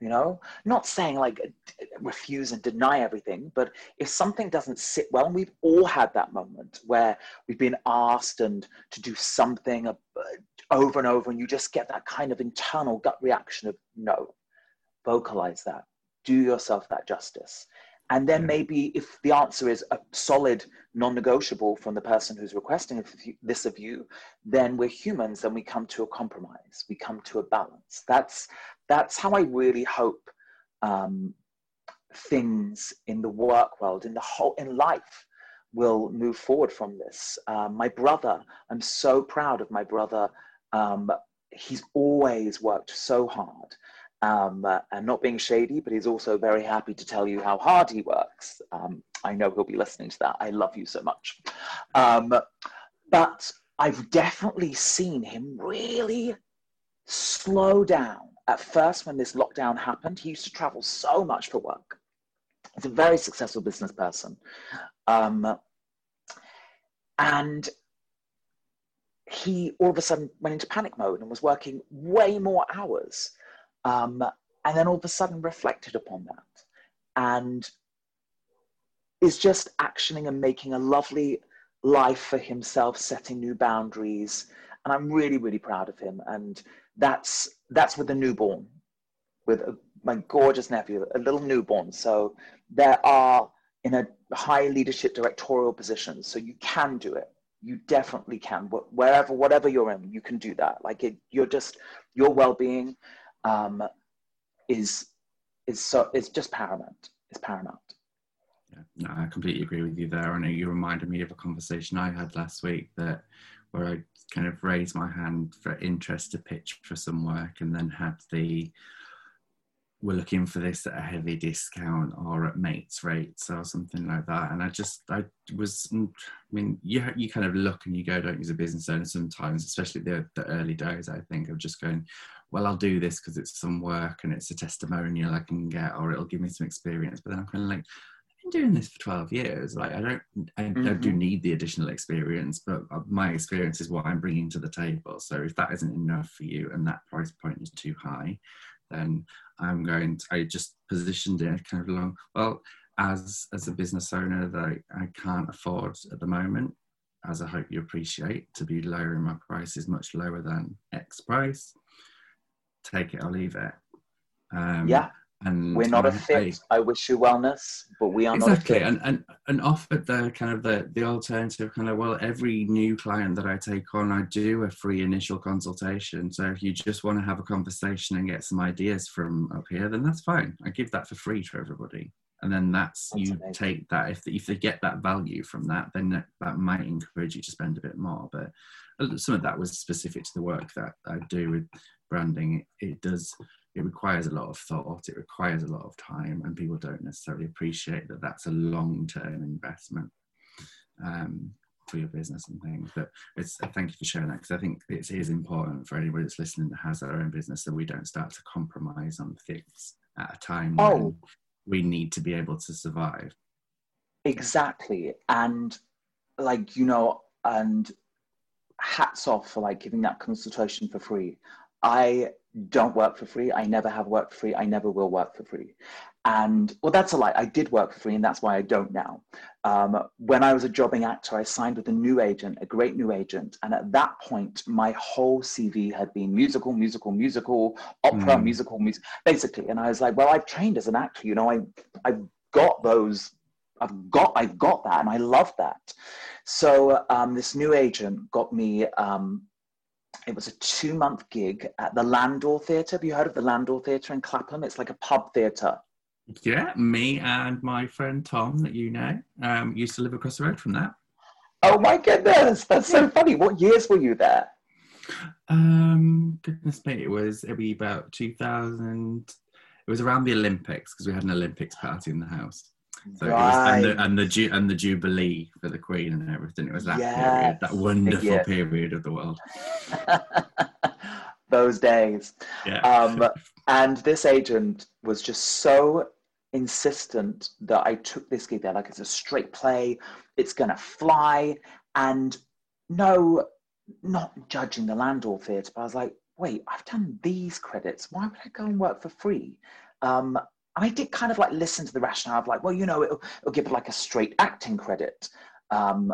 You know, not saying like refuse and deny everything, but if something doesn't sit well, and we've all had that moment where we've been asked and to do something over and over, and you just get that kind of internal gut reaction of no. Vocalize that, do yourself that justice. And then maybe if the answer is a solid non-negotiable from the person who's requesting this of you, then we're humans and we come to a compromise. We come to a balance. That's, that's how I really hope um, things in the work world, in the whole, in life will move forward from this. Uh, my brother, I'm so proud of my brother. Um, he's always worked so hard. Um, uh, and not being shady, but he's also very happy to tell you how hard he works. Um, I know he'll be listening to that. I love you so much. Um, but I've definitely seen him really slow down. At first, when this lockdown happened, he used to travel so much for work. He's a very successful business person. Um, and he all of a sudden went into panic mode and was working way more hours. Um, and then all of a sudden reflected upon that and is just actioning and making a lovely life for himself, setting new boundaries. And I'm really, really proud of him. And that's, that's with a newborn, with a, my gorgeous nephew, a little newborn. So there are in a high leadership directorial position. So you can do it. You definitely can. Wherever, whatever you're in, you can do that. Like it, you're just, your well-being um is is so it's just paramount. It's paramount. Yeah, no, I completely agree with you there. I know you reminded me of a conversation I had last week that where I kind of raised my hand for interest to pitch for some work and then had the we're looking for this at a heavy discount or at mates rates or something like that. And I just, I was, I mean, you you kind of look and you go, don't use a business owner sometimes, especially the, the early days, I think, of just going, well, I'll do this because it's some work and it's a testimonial I can get, or it'll give me some experience. But then I'm kind of like, I've been doing this for twelve years. Like I don't, I, mm-hmm. I do need the additional experience, but my experience is what I'm bringing to the table. So if that isn't enough for you and that price point is too high, then I'm going to, I just positioned it kind of along, well, as as a business owner that I, I can't afford at the moment, as I hope you appreciate, to be lowering my prices much lower than X price, take it or leave it. Um, yeah, and we're not a fit, I, I wish you wellness, but we are exactly. not a fit. And, and, and offered the kind of the, the alternative kind of, well, every new client that I take on, I do a free initial consultation. So if you just want to have a conversation and get some ideas from up here, then that's fine. I give that for free to everybody. And then that's, that's you amazing. Take that, if, the, if they get that value from that, then that, that might encourage you to spend a bit more. But some of that was specific to the work that I do with branding. It, it does... It requires a lot of thought, it requires a lot of time, and people don't necessarily appreciate that that's a long-term investment um, for your business and things. But it's, thank you for sharing that, because I think it is important for anybody that's listening that has their own business that we don't start to compromise on things at a time oh. when we need to be able to survive. Exactly. And like, you know, and hats off for like giving that consultation for free. I don't work for free. I never have worked for free. I never will work for free. And well, that's a lie. I did work for free, and that's why I don't now. Um, when I was a jobbing actor, I signed with a new agent, a great new agent. And at that point, my whole C V had been musical, musical, musical, opera, mm. musical, music, basically. And I was like, well, I've trained as an actor. You know, I, I've got those. I've got, I've got that, and I love that. So um, this new agent got me. Um, It was a two-month gig at the Landor Theatre. Have you heard of the Landor Theatre in Clapham? It's like a pub theatre. Yeah, me and my friend Tom, that you know, um, used to live across the road from that. Oh, my goodness. That's so funny. What years were you there? Um, goodness me, it was maybe about two thousand. It was around the Olympics because we had an Olympics party in the house. So right. it was, and the, and the ju and the Jubilee for the Queen and everything. It was that yes. period, that wonderful yeah. period of the world. Those days. Yeah. Um, and this agent was just so insistent that I took this gig there. Like, it's a straight play. It's gonna fly. And no, not judging the Landor Theatre, but I was like, wait, I've done these credits. Why would I go and work for free? Um, And I did kind of like listen to the rationale of like, well, you know, it'll, it'll give it like a straight acting credit, um,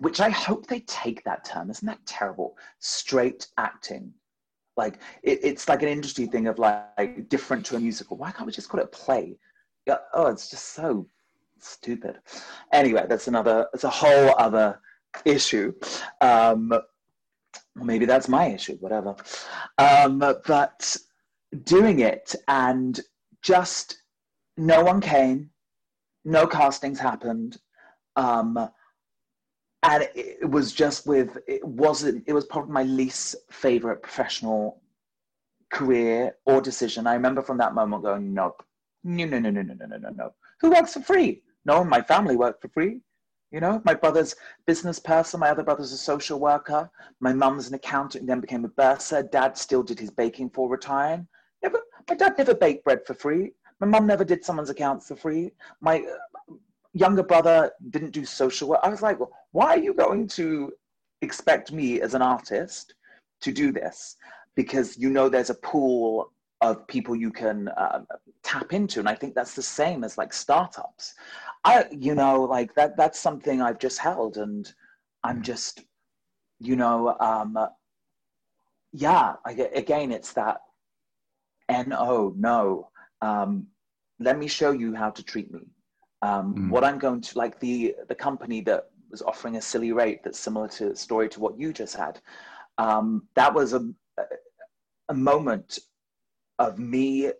which I hope they take that term. Isn't that terrible? Straight acting. Like it, it's like an industry thing of like, like different to a musical. Why can't we just call it a play? Yeah, oh, it's just so stupid. Anyway, that's another, it's a whole other issue. Um, maybe that's my issue, whatever. Um, but doing it and just no one came, no castings happened. Um, and it, it was just with, it wasn't, it was probably my least favorite professional career or decision. I remember from that moment going, nope, no, no, no, no, no, no, no, no. Who works for free? No one in my family worked for free. You know, my brother's business person, my other brother's a social worker. My mum's an accountant and then became a bursar. Dad still did his baking for retiring. Never, my dad never baked bread for free. My mum never did someone's accounts for free. My younger brother didn't do social work. I was like, well, why are you going to expect me as an artist to do this? Because you know there's a pool of people you can uh, tap into. And I think that's the same as like startups. I, you know, like that that's something I've just held and I'm just, you know, um, yeah, I, again, it's that, no, no, um, let me show you how to treat me. Um, mm. What I'm going to, like the, the company that was offering a silly rate that's similar to story to what you just had, um, that was a, a moment of me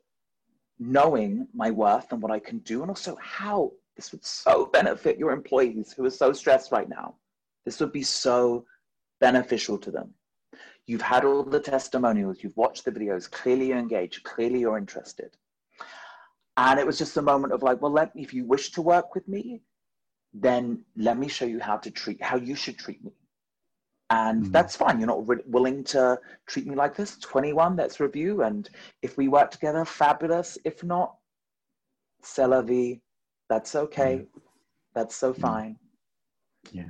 knowing my worth and what I can do, and also how this would so benefit your employees who are so stressed right now. This would be so beneficial to them. You've had all the testimonials, you've watched the videos, clearly you're engaged, clearly you're interested. And it was just a moment of like, well, let, if you wish to work with me, then let me show you how to treat, how you should treat me. And mm. that's fine. You're not willing to treat me like this. twenty-one, let's review. And if we work together, fabulous. If not, c'est la vie. That's okay. Mm. That's so mm. fine. Yeah.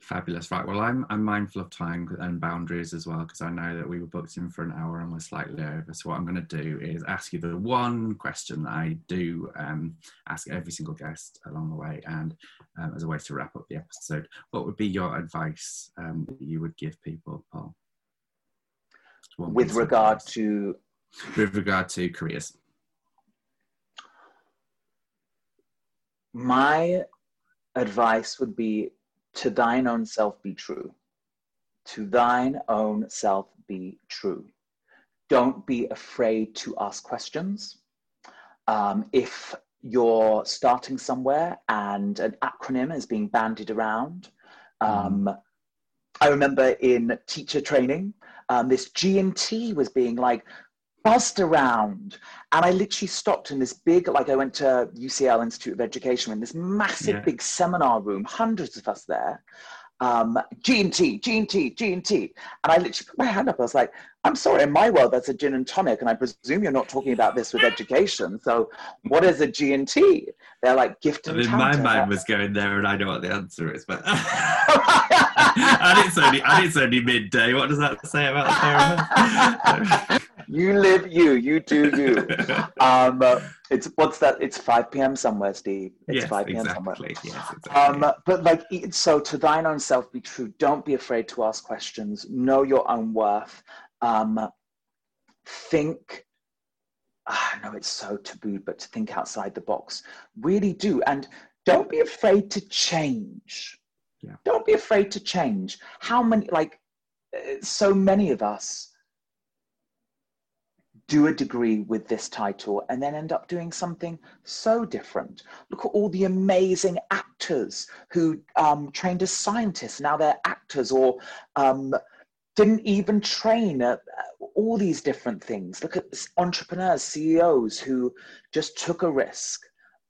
Fabulous. Right. Well, I'm I'm mindful of time and boundaries as well, because I know that we were booked in for an hour and we're slightly over. So what I'm going to do is ask you the one question that I do um, ask every single guest along the way, and um, as a way to wrap up the episode, what would be your advice um, that you would give people, Paul? With regard to? With regard to careers. My advice would be, to thine own self be true. To thine own self be true. Don't be afraid to ask questions. Um, if you're starting somewhere and an acronym is being bandied around, um, mm. I remember in teacher training, um, this G and T was being like buzzed around. And I literally stopped in this big, like I went to U C L Institute of Education in this massive, yeah. big seminar room, hundreds of us there. Um, G and T, G and T, G and T. And I literally put my hand up. I was like, I'm sorry, in my world, that's a gin and tonic. And I presume you're not talking about this with education. So what is a G and T? They're like gift and I mean, talent. My mind was going there and I know what the answer is, but and, it's only, and it's only midday. What does that say about Sarah? You live you, you do you. Um, it's, what's that? It's five p m somewhere, Steve. It's yes, five p m exactly. somewhere. Yes, exactly. Um, but like, so to thine own self be true. Don't be afraid to ask questions. Know your own worth. Um, think, I know it's so taboo, but to think outside the box. Really do. And don't be afraid to change. Yeah. Don't be afraid to change. How many, like, so many of us do a degree with this title and then end up doing something so different. Look at all the amazing actors who um, trained as scientists. Now they're actors, or um, didn't even train at all these different things. Look at entrepreneurs, C E Os who just took a risk.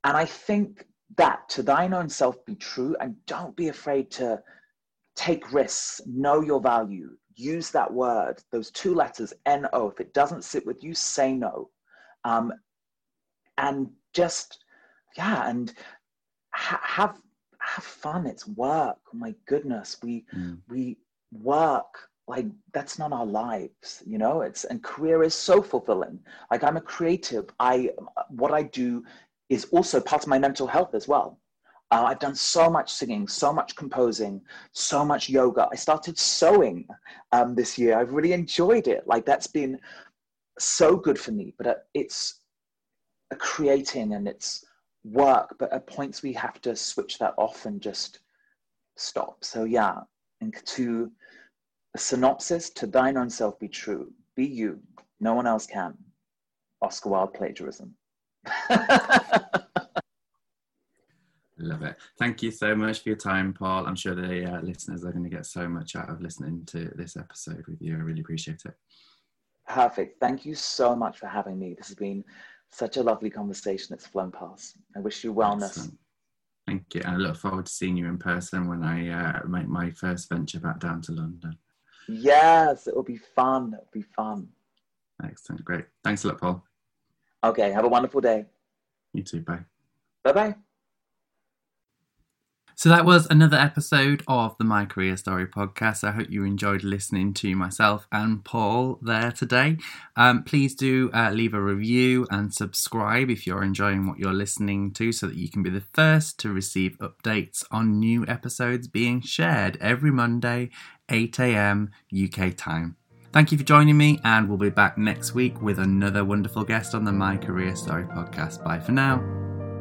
And I think that to thine own self be true, and don't be afraid to take risks, know your value, use that word, those two letters, N O. If it doesn't sit with you, say no. Um, and just, yeah, and ha have have fun. It's work. Oh, my goodness, we mm. we work like that's not our lives, you know. It's and career is so fulfilling. Like I'm a creative. I what I do is also part of my mental health as well. Uh, I've done so much singing, so much composing, so much yoga. I started sewing um, this year. I've really enjoyed it. Like that's been so good for me. But it's a creating and it's work. But at points we have to switch that off and just stop. So yeah, and to a synopsis, to thine own self be true. Be you. No one else can. Oscar Wilde plagiarism. Love it. Thank you so much for your time, Paul. I'm sure the uh, listeners are going to get so much out of listening to this episode with you. I really appreciate it. Perfect. Thank you so much for having me. This has been such a lovely conversation. It's flown past. I wish you wellness. Excellent. Thank you. I look forward to seeing you in person when I uh, make my first venture back down to London. Yes, it will be fun. It will be fun. Excellent. Great. Thanks a lot, Paul. Okay. Have a wonderful day. You too. Bye. Bye-bye. So that was another episode of the My Career Story podcast. I hope you enjoyed listening to myself and Paul there today. Um, please do uh, leave a review and subscribe if you're enjoying what you're listening to so that you can be the first to receive updates on new episodes being shared every Monday, eight a m U K time. Thank you for joining me, and we'll be back next week with another wonderful guest on the My Career Story podcast. Bye for now.